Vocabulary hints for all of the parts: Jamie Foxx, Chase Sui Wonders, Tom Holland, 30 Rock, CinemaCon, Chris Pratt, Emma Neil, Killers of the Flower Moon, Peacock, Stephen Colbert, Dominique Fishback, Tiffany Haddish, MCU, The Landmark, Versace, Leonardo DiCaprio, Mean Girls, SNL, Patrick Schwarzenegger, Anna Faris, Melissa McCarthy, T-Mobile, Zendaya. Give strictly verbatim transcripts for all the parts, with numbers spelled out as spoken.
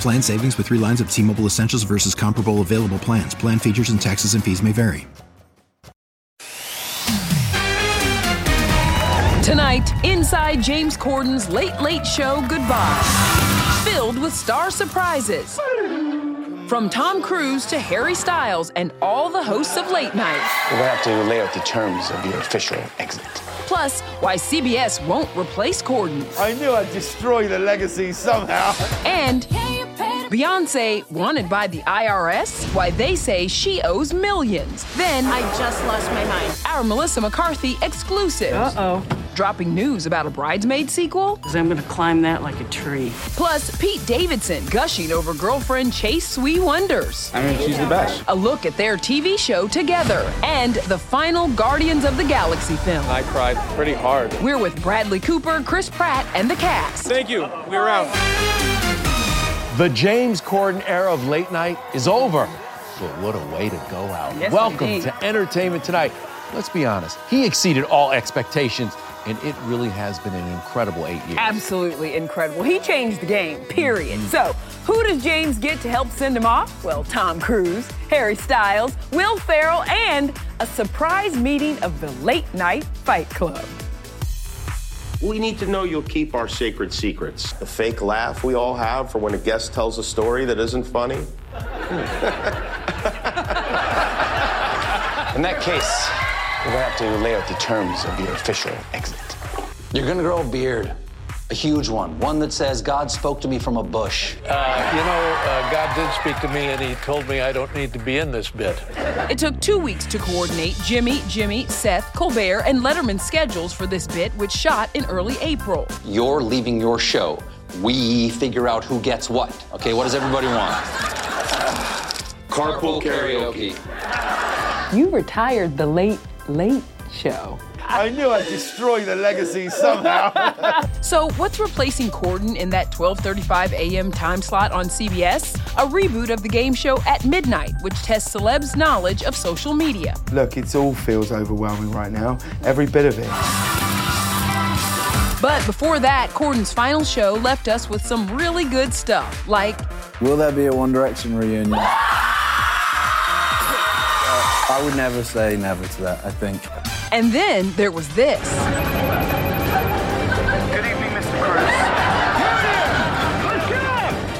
Plan savings with three lines of T-Mobile Essentials versus comparable available plans. Plan features and taxes and fees may vary. Tonight, inside James Corden's Late Late Show Goodbye, filled with star surprises. From Tom Cruise to Harry Styles and all the hosts of Late Night. We're going to have to lay out the terms of your official exit. Plus, why C B S won't replace Corden. I knew I'd destroy the legacy somehow. And Beyonce, wanted by the I R S? Why they say she owes millions. Then, I just lost my mind. Our Melissa McCarthy exclusive. Uh-oh. Dropping news about a Bridesmaid sequel. Because I'm going to climb that like a tree. Plus, Pete Davidson gushing over girlfriend Chase Sui Wonders. I mean, she's the best. A look at their T V show together. And the final Guardians of the Galaxy film. I cried pretty hard. We're with Bradley Cooper, Chris Pratt, and the cast. Thank you. We're out. The James Corden era of late night is over, but what a way to go out. Yes, Welcome indeed. to Entertainment Tonight. Let's be honest, he exceeded all expectations, and it really has been an incredible eight years. Absolutely incredible. He changed the game, period. So, who does James get to help send him off? Well, Tom Cruise, Harry Styles, Will Ferrell, and a surprise meeting of the Late Night Fight Club. We need to know you'll keep our sacred secrets. The fake laugh we all have for when a guest tells a story that isn't funny. In that case, we're gonna have to lay out the terms of your official exit. You're gonna grow a beard. A huge one. One that says, God spoke to me from a bush. Uh, you know, uh, God did speak to me, and he told me I don't need to be in this bit. It took two weeks to coordinate Jimmy, Jimmy, Seth, Colbert, and Letterman's schedules for this bit, which shot in early April. You're leaving your show. We figure out who gets what. Okay, what does everybody want? Carpool karaoke. You retired the Late, Late Show. I knew I'd destroy the legacy somehow. So what's replacing Corden in that twelve thirty-five a.m. time slot on C B S? A reboot of the game show At Midnight, which tests celebs' knowledge of social media. Look, it all feels overwhelming right now, every bit of it. But before that, Corden's final show left us with some really good stuff, like... Will there be a One Direction reunion? I would never say never to that, I think. And then there was this. Good evening, Mister Cruise.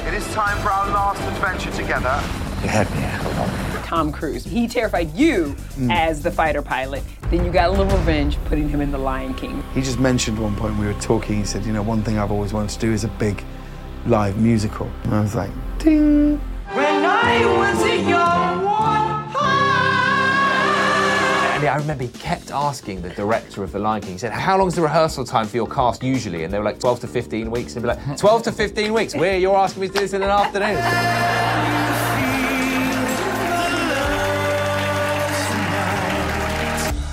It is time for our last adventure together. You had me at a Tom Cruise. He terrified you mm. as the fighter pilot. Then you got a little revenge putting him in The Lion King. He just mentioned one point, we were talking, he said, you know, one thing I've always wanted to do is a big live musical. And I was like, ding. When I was a young one, ah! And I remember he kept asking the director of The Lion King, he said, how long's the rehearsal time for your cast usually? And they were like, twelve to fifteen weeks. And they'd be like, twelve to fifteen weeks? Where you're asking me to do this in an afternoon?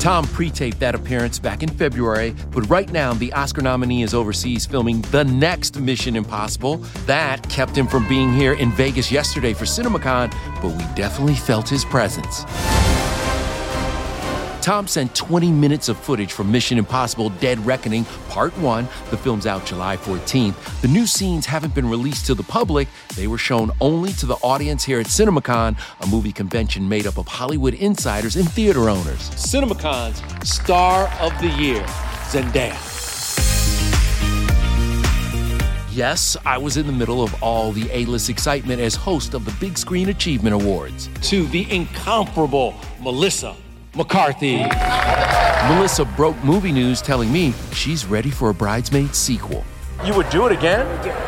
Tom pre-taped that appearance back in February, but right now the Oscar nominee is overseas filming the next Mission Impossible. That kept him from being here in Vegas yesterday for CinemaCon, but we definitely felt his presence. Tom sent twenty minutes of footage from Mission Impossible Dead Reckoning Part one. The film's out July fourteenth. The new scenes haven't been released to the public. They were shown only to the audience here at CinemaCon, a movie convention made up of Hollywood insiders and theater owners. CinemaCon's Star of the Year, Zendaya. Yes, I was in the middle of all the A-list excitement as host of the Big Screen Achievement Awards. To the incomparable Melissa McCarthy. Melissa broke movie news, telling me she's ready for a Bridesmaid sequel. You would do it again?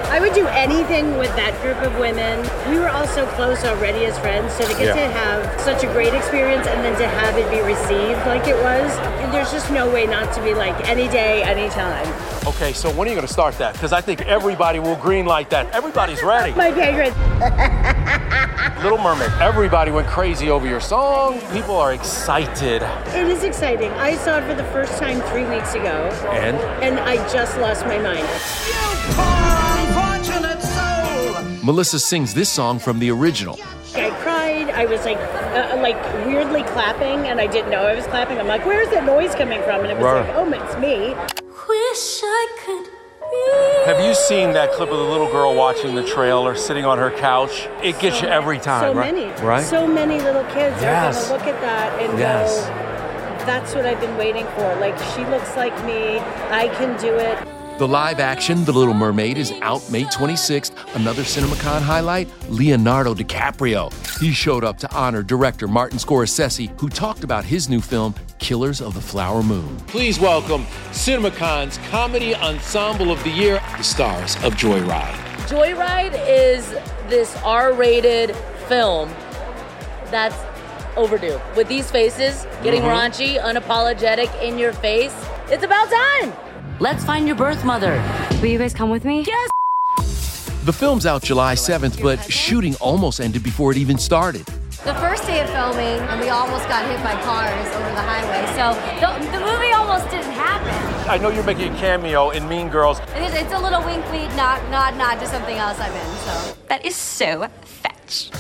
I would do anything with that group of women. We were all so close already as friends, so to get yeah. to have such a great experience and then to have it be received like it was, there's just no way not to be like any day, any time. Okay, so when are you going to start that? Because I think everybody will green light that. Everybody's ready. My favorite. Little Mermaid, everybody went crazy over your song. People are excited. It is exciting. I saw it for the first time three weeks ago. And? And I just lost my mind. You unfortunate soul. Melissa sings this song from the original. I cried. I was like, uh, like weirdly clapping, and I didn't know I was clapping. I'm like, where's that noise coming from? And it was right. like, oh, it's me. Wish I could. Have you seen that clip of the little girl watching the trailer, sitting on her couch? It gets so you every time, so right? Many. Right? So many little kids yes. are going to look at that and yes. go, that's what I've been waiting for. Like, she looks like me. I can do it. The live action, The Little Mermaid, is out May twenty-sixth. Another CinemaCon highlight, Leonardo DiCaprio. He showed up to honor director Martin Scorsese, who talked about his new film, Killers of the Flower Moon. Please welcome CinemaCon's Comedy Ensemble of the Year, the stars of Joyride. Joyride is this R-rated film that's overdue. With these faces, getting mm-hmm. raunchy, unapologetic, in your face, it's about time. Let's find your birth mother. Will you guys come with me? Yes! The film's out July seventh, but shooting almost ended before it even started. The first day of filming, we almost got hit by cars over the highway, so the, the movie almost didn't happen. I know you're making a cameo in Mean Girls. It is, it's a little wink-wink, nod, nod, nod to something else I'm in, so. That is so fetch.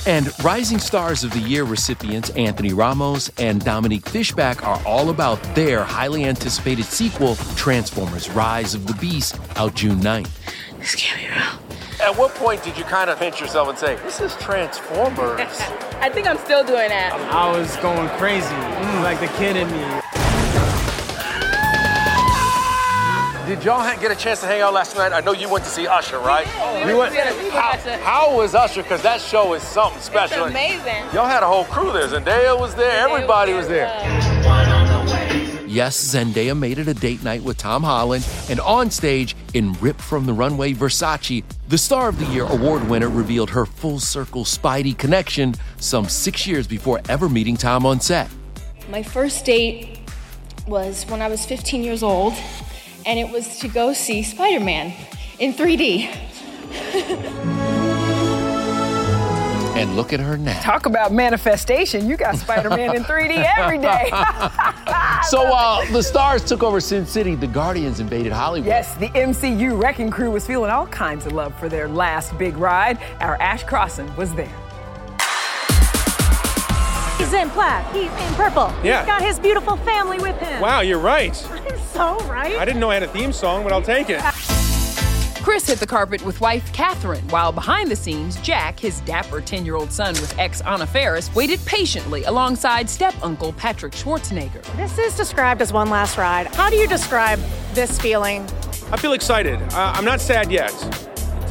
And Rising Stars of the Year recipients Anthony Ramos and Dominique Fishback are all about their highly anticipated sequel, Transformers Rise of the Beast, out June ninth. This can't be real. At what point did you kind of pinch yourself and say, this is Transformers? I think I'm still doing that. I was going crazy, mm, like the kid in me. Did y'all ha- get a chance to hang out last night? I know you went to see Usher, right? We, we went to see Usher. How, how was Usher? Because that show is something special. It's amazing. Y'all had a whole crew there. Zendaya was there. Zendaya everybody was there. Was there. Yes, Zendaya made it a date night with Tom Holland, and on stage in Rip from the Runway Versace, the Star of the Year award winner revealed her full circle Spidey connection some six years before ever meeting Tom on set. My first date was when I was fifteen years old, and it was to go see Spider-Man in three D. And look at her now. Talk about manifestation. You got Spider-Man in three D every day. So while uh, the stars took over Sin City, the Guardians invaded Hollywood. Yes, the M C U wrecking crew was feeling all kinds of love for their last big ride. Our Ash Crossan was there. He's in black. He's in purple. Yeah. He's got his beautiful family with him. Wow, you're right. I'm so right. I didn't know I had a theme song, but I'll take it. Chris hit the carpet with wife Catherine, while behind the scenes, Jack, his dapper ten-year-old son with ex Anna Faris, waited patiently alongside step-uncle Patrick Schwarzenegger. This is described as one last ride. How do you describe this feeling? I feel excited. Uh, I'm not sad yet.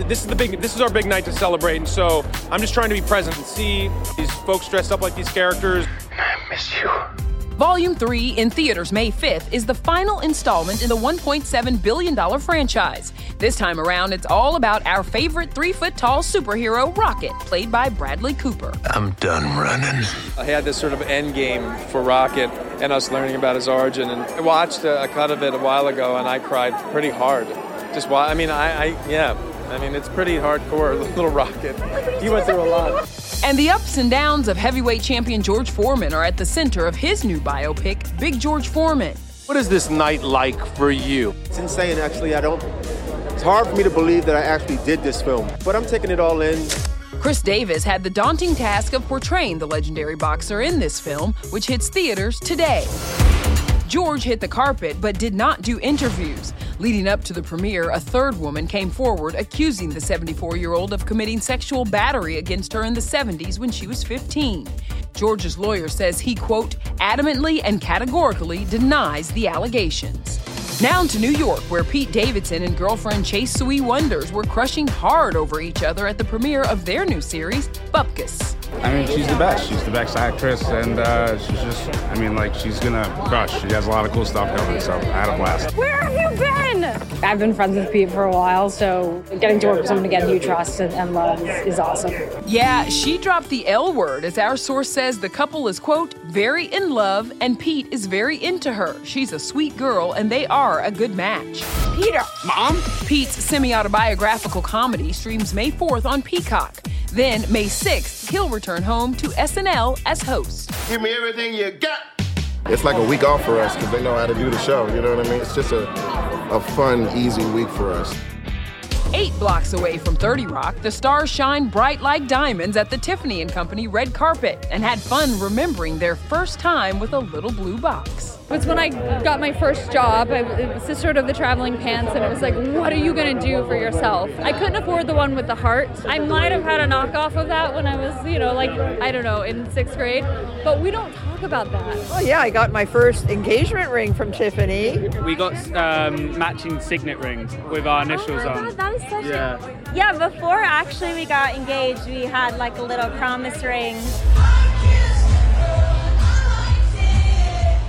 this is the big, this is our big night to celebrate, and so I'm just trying to be present and see these folks dressed up like these characters. And I miss you. Volume three, in theaters May fifth, is the final installment in the one point seven billion dollars franchise. This time around, it's all about our favorite three-foot-tall superhero, Rocket, played by Bradley Cooper. I'm done running. I had this sort of end game for Rocket and us learning about his origin, and I watched a, a cut of it a while ago, and I cried pretty hard. Just, I mean, I, I yeah, I mean, it's pretty hardcore, little Rocket. He went through a lot. And the ups and downs of heavyweight champion George Foreman are at the center of his new biopic, Big George Foreman. What is this night like for you? It's insane, actually. I don't. It's hard for me to believe that I actually did this film, but I'm taking it all in. Chris Davis had the daunting task of portraying the legendary boxer in this film, which hits theaters today. George hit the carpet but did not do interviews. Leading up to the premiere, a third woman came forward accusing the seventy-four-year-old of committing sexual battery against her in the seventies when she was fifteen. George's lawyer says he, quote, adamantly and categorically denies the allegations. Now to New York, where Pete Davidson and girlfriend Chase Sui Wonders were crushing hard over each other at the premiere of their new series, Bupkis. I mean, she's the best. She's the best actress, and uh, she's just, I mean, like, she's gonna crush. She has a lot of cool stuff coming, so I had a blast. Where have you been? I've been friends with Pete for a while, so getting to work with someone again who you trust and, and love is, is awesome. Yeah, she dropped the L word, as our source says the couple is, quote, very in love, and Pete is very into her. She's a sweet girl, and they are a good match. Peter. Mom? Pete's semi-autobiographical comedy streams May fourth on Peacock. Then, May sixth, he'll return home to S N L as host. Give me everything you got. It's like a week off for us because they know how to do the show, you know what I mean? It's just a, a fun, easy week for us. Eight blocks away from thirty Rock, the stars shine bright like diamonds at the Tiffany and Company red carpet and had fun remembering their first time with a little blue box. It was when I got my first job. I was sisterhood of the traveling pants, and it was like, what are you going to do for yourself? I couldn't afford the one with the heart. I might have had a knockoff of that when I was, you know, like, I don't know, in sixth grade. But we don't talk about that. Oh, well, yeah, I got my first engagement ring from Tiffany. We got um, matching signet rings with our initials oh on. God, that is such yeah. A... yeah, before actually we got engaged, we had like a little promise ring.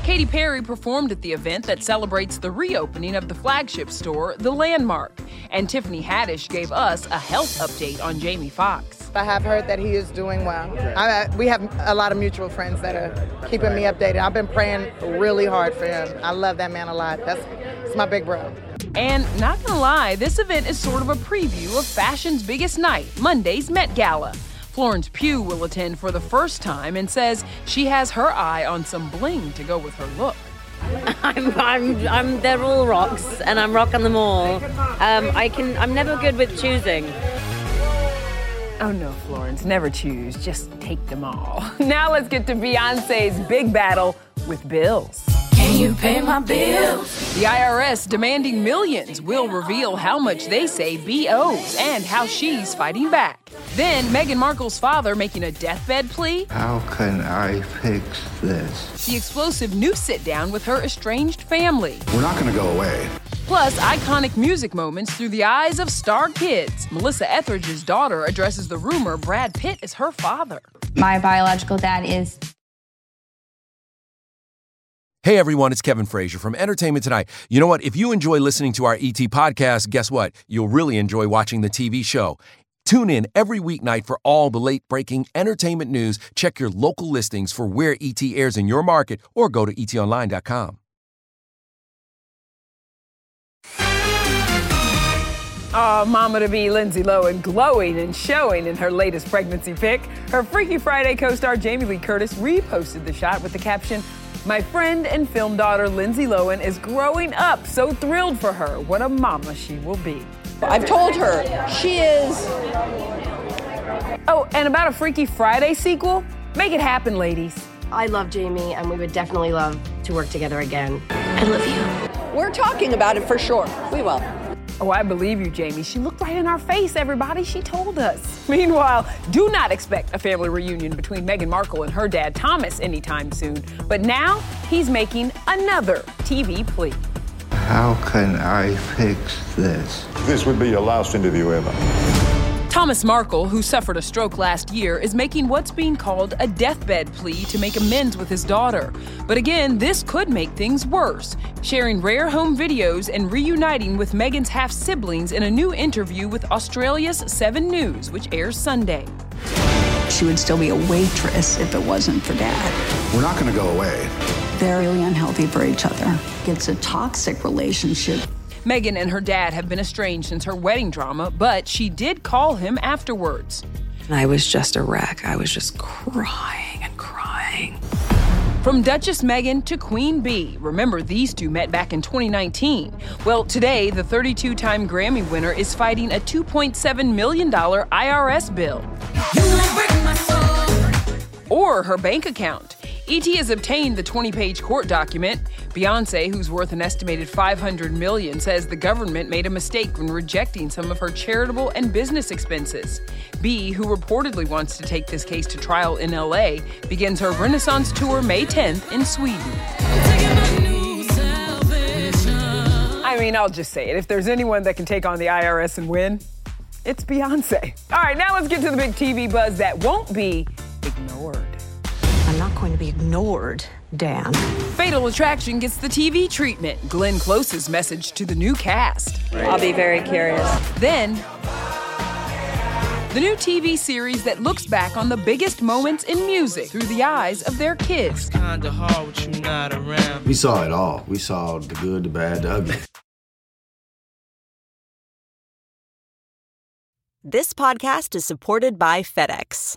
Katy Perry performed at the event that celebrates the reopening of the flagship store, The Landmark. And Tiffany Haddish gave us a health update on Jamie Foxx. I have heard that he is doing well. I, we have a lot of mutual friends that are keeping me updated. I've been praying really hard for him. I love that man a lot. That's, that's my big bro. And not gonna lie, this event is sort of a preview of fashion's biggest night, Monday's Met Gala. Florence Pugh will attend for the first time and says she has her eye on some bling to go with her look. I'm, I'm, I'm. They're all rocks, and I'm rocking them all. Um, I can. I'm never good with choosing. Oh no, Florence, never choose. Just take them all. Now let's get to Beyonce's big battle with bills. Can you pay my bills? The I R S, demanding millions, will reveal how much they say Bee owes and how she's fighting back. Then Meghan Markle's father making a deathbed plea. How can I fix this? The explosive new sit-down with her estranged family. We're not going to go away. Plus, iconic music moments through the eyes of star kids. Melissa Etheridge's daughter addresses the rumor Brad Pitt is her father. My biological dad is... Hey, everyone, it's Kevin Frazier from Entertainment Tonight. You know what? If you enjoy listening to our E T podcast, guess what? You'll really enjoy watching the T V show. Tune in every weeknight for all the late-breaking entertainment news. Check your local listings for where E T airs in your market or go to e t online dot com. Oh, mama to be Lindsay Lohan glowing and showing in her latest pregnancy pic. Her Freaky Friday co-star Jamie Lee Curtis reposted the shot with the caption, "My friend and film daughter Lindsay Lohan is growing up, so thrilled for her. What a mama she will be." I've told her she is... Oh, and about a Freaky Friday sequel? Make it happen, ladies. I love Jamie, and we would definitely love to work together again. I love you. We're talking about it for sure. We will. Oh, I believe you, Jamie. She looked right in our face, everybody. She told us. Meanwhile, do not expect a family reunion between Meghan Markle and her dad, Thomas, anytime soon. But now, he's making another T V plea. How can I fix this? This would be your last interview ever. Thomas Markle, who suffered a stroke last year, is making what's being called a deathbed plea to make amends with his daughter. But again, this could make things worse. Sharing rare home videos and reuniting with Meghan's half-siblings in a new interview with Australia's Seven News, which airs Sunday. She would still be a waitress if it wasn't for Dad. We're not going to go away. They're really unhealthy for each other. It's a toxic relationship. Meghan and her dad have been estranged since her wedding drama, but she did call him afterwards. I was just a wreck. I was just crying and crying. From Duchess Meghan to Queen Bee, remember these two met back in twenty nineteen. Well, today, the thirty-two-time Grammy winner is fighting a two point seven million dollars I R S bill. Or her bank account. E T has obtained the twenty-page court document. Beyoncé, who's worth an estimated five hundred million dollars, says the government made a mistake when rejecting some of her charitable and business expenses. Bee, who reportedly wants to take this case to trial in L A, begins her Renaissance tour May tenth in Sweden. I mean, I'll just say it. If there's anyone that can take on the I R S and win, it's Beyoncé. All right, now let's get to the big T V buzz that won't be ignored. I'm not going to be ignored, Dan. Fatal Attraction gets the T V treatment. Glenn Close's message to the new cast. I'll be very curious. Then, the new T V series that looks back on the biggest moments in music through the eyes of their kids. It's kinda hard with you not around. We saw it all. We saw the good, the bad, the ugly. This podcast is supported by FedEx.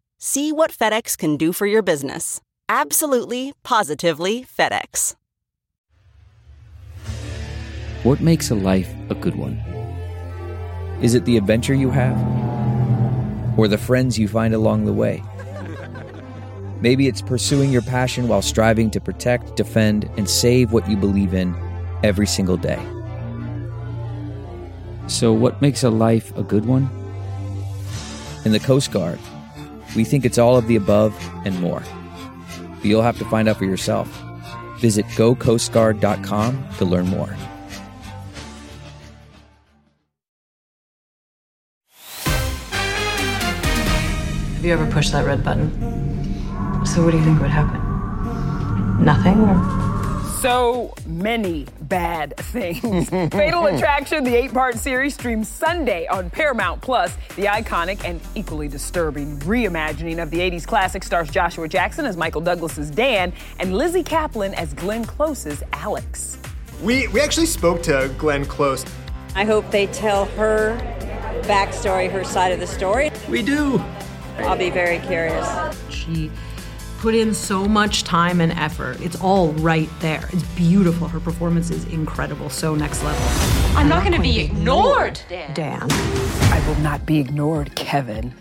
See what FedEx can do for your business. Absolutely, positively FedEx. What makes a life a good one? Is it the adventure you have? Or the friends you find along the way? Maybe it's pursuing your passion while striving to protect, defend, and save what you believe in every single day. So what makes a life a good one? In the Coast Guard, we think it's all of the above and more. But you'll have to find out for yourself. Visit go coast guard dot com to learn more. Have you ever pushed that red button? So what do you think would happen? Nothing? Or? So many bad things. Fatal Attraction, the eight-part series, streams Sunday on Paramount Plus. The iconic and equally disturbing reimagining of the eighties classic stars Joshua Jackson as Michael Douglas's Dan and Lizzie Kaplan as Glenn Close's Alex. We, we actually spoke to Glenn Close. I hope they tell her backstory, her side of the story. We do. I'll be very curious. She put in so much time and effort. It's all right there. It's beautiful. Her performance is incredible. So next level. I'm not, not going to be ignored, Dan. Dan. I will not be ignored, Kevin.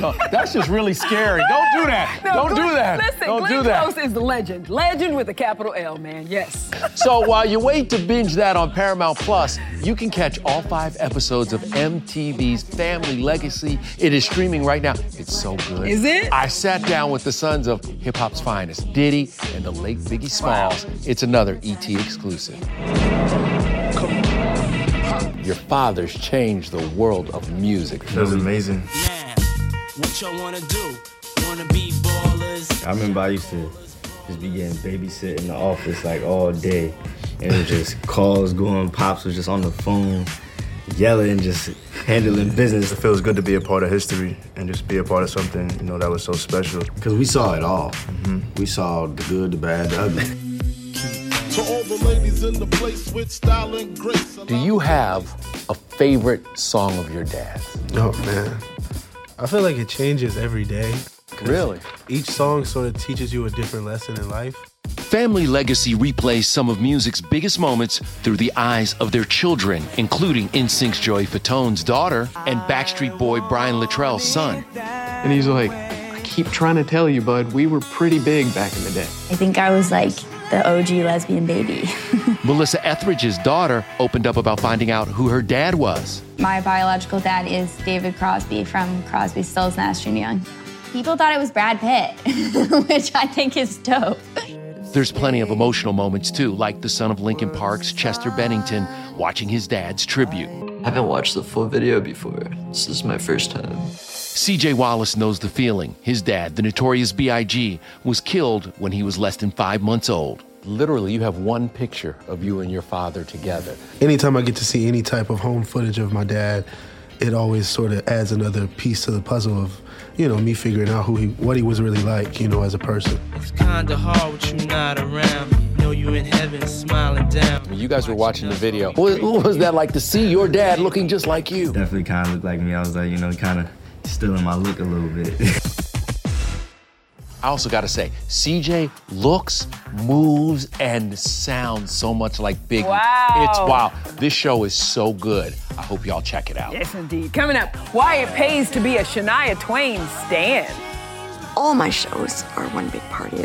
No, that's just really scary. Don't do that. No, Don't Glenn, do that. Listen, Don't Glenn do that. Close is the legend. Legend with a capital L, man. Yes. So while you wait to binge that on Paramount Plus, you can catch all five episodes of M T V's Family Legacy. It is streaming right now. It's so good. Is it? I sat down with the sons of hip hop's finest, Diddy and the late Biggie Smalls. Wow. It's another E T exclusive. Your fathers changed the world of music. That was amazing. What y'all wanna do? Wanna be ballers? I remember I used to just be getting babysit in the office like all day. And it was just calls going, Pops was just on the phone, yelling, just handling business. It feels good to be a part of history and just be a part of something, you know, that was so special. Because we saw it all. Mm-hmm. We saw the good, the bad, the ugly. To all the ladies in the place with style and grace. Do you have a favorite song of your dad's? Oh, man. I feel like it changes every day. Really? Each song sort of teaches you a different lesson in life. Family Legacy replays some of music's biggest moments through the eyes of their children, including N Sync's Joey Fatone's daughter and Backstreet Boy Brian Littrell's son. And he's like, I keep trying to tell you, bud, we were pretty big back in the day. I think I was like the O G lesbian baby. Melissa Etheridge's daughter opened up about finding out who her dad was. My biological dad is David Crosby from Crosby, Stills, Nash and Young. People thought it was Brad Pitt, which I think is dope. There's plenty of emotional moments, too, like the son of Linkin Park's Chester Bennington watching his dad's tribute. I haven't watched the full video before. This is my first time. C J Wallace knows the feeling. His dad, the Notorious B I G, was killed when he was less than five months old. Literally, you have one picture of you and your father together. Anytime I get to see any type of home footage of my dad, it always sort of adds another piece to the puzzle of, you know, me figuring out who he, what he was really like, you know, as a person. It's kind of hard with you not around. Know you in heaven smiling down. You guys were watching the video. What, what was that like to see your dad looking just like you? Definitely kind of looked like me. I was like, you know, kind of stealing my look a little bit. I also got to say, C J looks, moves, and sounds so much like Biggie. Wow. It's wow. This show is so good. I hope y'all check it out. Yes, indeed. Coming up, why it pays to be a Shania Twain stan. All my shows are one big party.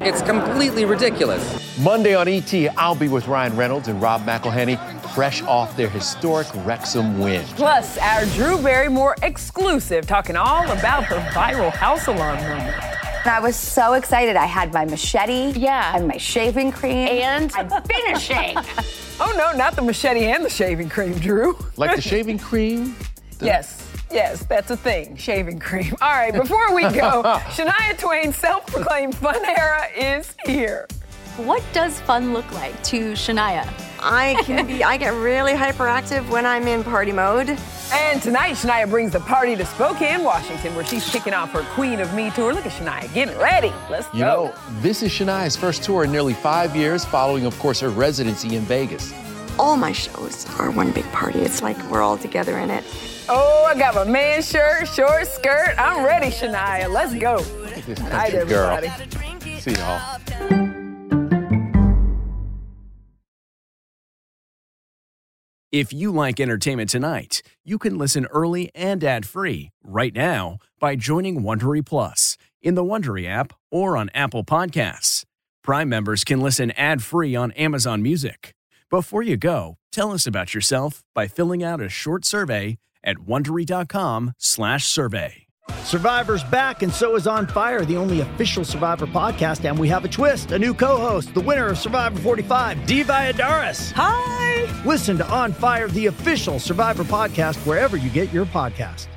It's completely ridiculous. Monday on E T, I'll be with Ryan Reynolds and Rob McElhenney, fresh off their historic Wrexham win. Plus, our Drew Barrymore exclusive, talking all about her viral house alarm moment. I was so excited. I had my machete yeah. and my shaving cream. And I'm finishing. Oh, no, not the machete and the shaving cream, Drew. Like the shaving cream? The- yes. Yes, that's a thing, shaving cream. All right, before we go, Shania Twain's self-proclaimed fun era is here. What does fun look like to Shania? I can be, I get really hyperactive when I'm in party mode. And tonight, Shania brings the party to Spokane, Washington, where she's kicking off her Queen of Me tour. Look at Shania getting ready. Let's go. You know, this is Shania's first tour in nearly five years, following, of course, her residency in Vegas. All my shows are one big party. It's like we're all together in it. Oh, I got my man shirt, short skirt. I'm ready, Shania. Let's go. This night, everybody. Girl. See y'all. If you like Entertainment Tonight, you can listen early and ad-free right now by joining Wondery Plus in the Wondery app or on Apple Podcasts. Prime members can listen ad-free on Amazon Music. Before you go, tell us about yourself by filling out a short survey at Wondery dot com slash survey. Survivor's back, and so is On Fire, the only official Survivor podcast, and we have a twist, a new co-host, the winner of Survivor forty-five, Dee Valladares. Hi! Listen to On Fire, the official Survivor podcast, wherever you get your podcast.